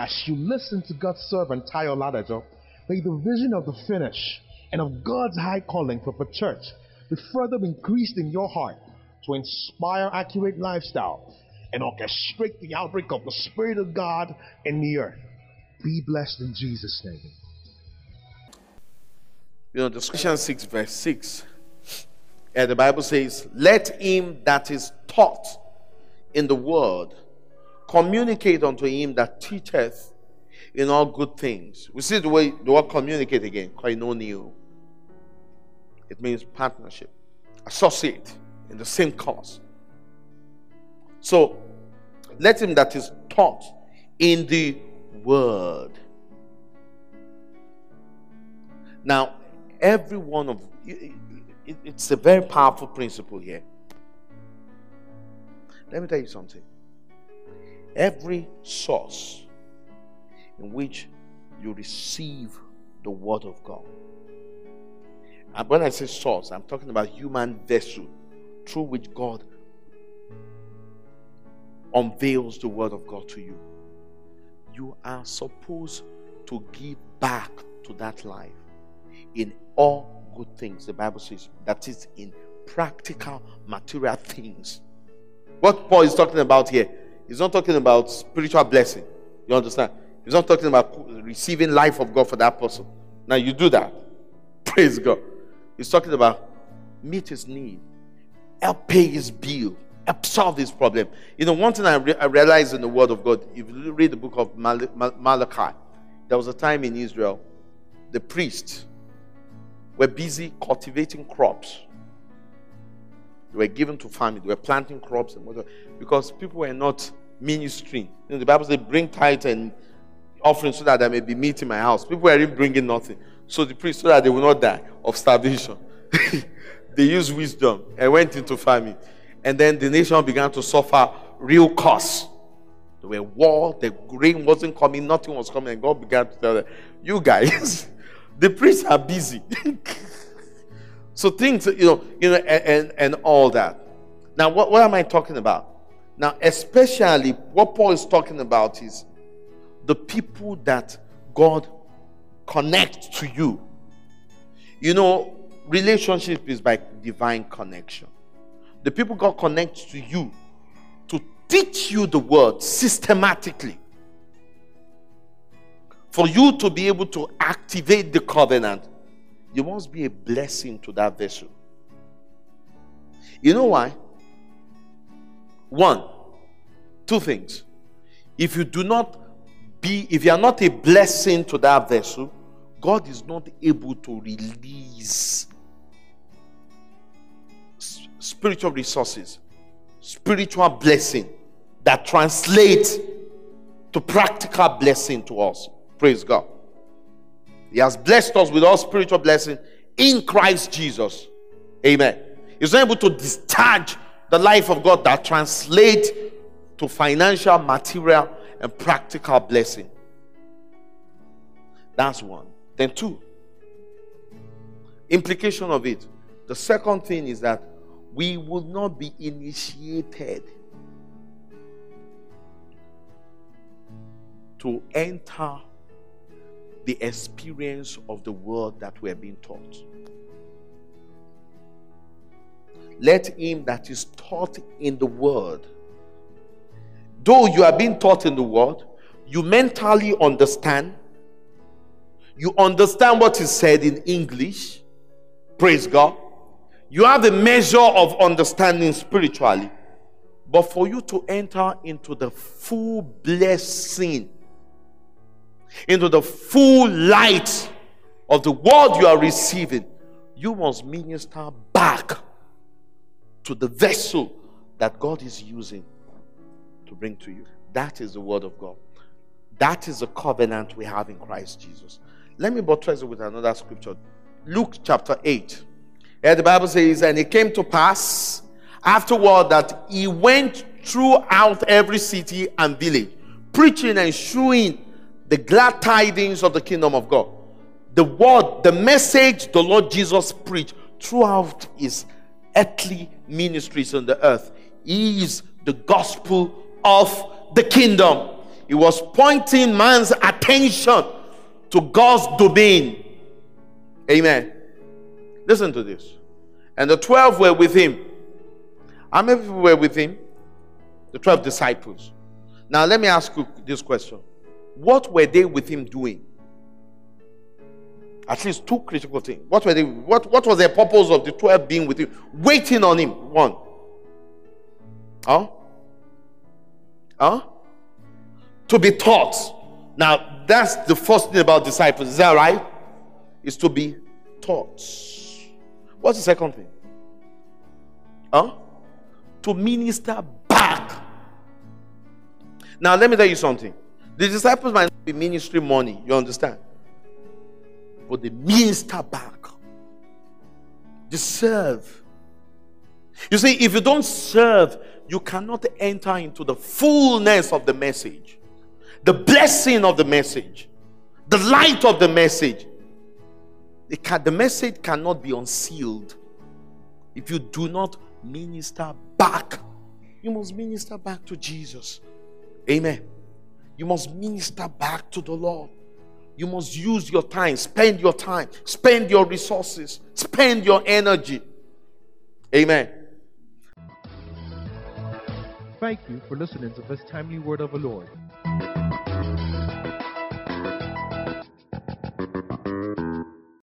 As you listen to God's servant, Tayo Ladajo, may the vision of the finish and of God's high calling for the church be further increased in your heart to inspire accurate lifestyle and orchestrate the outbreak of the Spirit of God in the earth. Be blessed in Jesus' name. You know, Ephesians 6, verse 6, and the Bible says, "Let him that is taught in the word communicate unto him that teacheth in all good things." We see the way the word communicate again, koinonia. It means partnership, associate in the same cause. So, let him that is taught in the word. Now, every one of you, it's a very powerful principle here. Let me tell you something. Every source in which you receive the word of God. And when I say source, I'm talking about human vessel through which God unveils the word of God to you. You are supposed to give back to that life in all good things. The Bible says that is in practical material things. What Paul is talking about here, he's not talking about spiritual blessing. You understand? He's not talking about receiving life of God for that person. Now you do that. Praise God. He's talking about meet his need, help pay his bill, help solve his problem. You know, one thing I realized in the Word of God, if you read the book of Malachi, there was a time in Israel, the priests were busy cultivating crops. They were given to farming. They were planting crops and whatever, because people were not ministering. You know, the Bible says, "Bring tithe and offerings so that there may be meat in my house." People were even bringing nothing. So the priests, so that they would not die of starvation, they used wisdom and went into farming. And then the nation began to suffer real costs. There were war. The grain wasn't coming. Nothing was coming. And God began to tell them, "You guys, the priests are busy." So things, you know, and all that. Now, what am I talking about? Now, especially what Paul is talking about is the people that God connects to you. You know, relationship is by divine connection. The people God connects to you to teach you the word systematically, for you to be able to activate the covenant. You must be a blessing to that vessel. You know why? Two things. If you are not a blessing to that vessel, God is not able to release spiritual resources, spiritual blessing that translates to practical blessing to us. Praise God. He has blessed us with all spiritual blessing in Christ Jesus. Amen. He's not able to discharge the life of God that translates to financial, material, and practical blessing. That's one. Then two, implication of it. The second thing is that we will not be initiated to enter the experience of the word that we are being taught. Let him that is taught in the word. Though you are being taught in the word, you mentally understand. You understand what is said in English. Praise God. You have the measure of understanding spiritually. But for you to enter into the full blessing, into the full light of the word you are receiving, you must minister back to the vessel that God is using to bring to you. That is the word of God. That is the covenant we have in Christ Jesus. Let me buttress it with another scripture. Luke chapter 8. Here the Bible says, "And it came to pass afterward that he went throughout every city and village, preaching and shewing the glad tidings of the kingdom of God." The word, the message the Lord Jesus preached throughout his earthly ministries on the earth is the gospel of the kingdom. He was pointing man's attention to God's domain. Amen. Listen to this. And the 12 were with him. How many people were with him? The 12 disciples. Now let me ask you this question. What were they with him doing? At least two critical things. What were they? What was the purpose of the 12 being with him? Waiting on him. One. Huh? Huh? To be taught. Now that's the first thing about disciples. Is that right? Is to be taught. What's the second thing? Huh? To minister back. Now let me tell you something. The disciples might not be ministry money. You understand? But they minister back. They serve. You see, if you don't serve, you cannot enter into the fullness of the message, the blessing of the message, the light of the message. The message cannot be unsealed if you do not minister back. You must minister back to Jesus. Amen. You must minister back to the Lord. You must use your time, spend your time, spend your resources, spend your energy. Amen. Thank you for listening to this timely word of the Lord.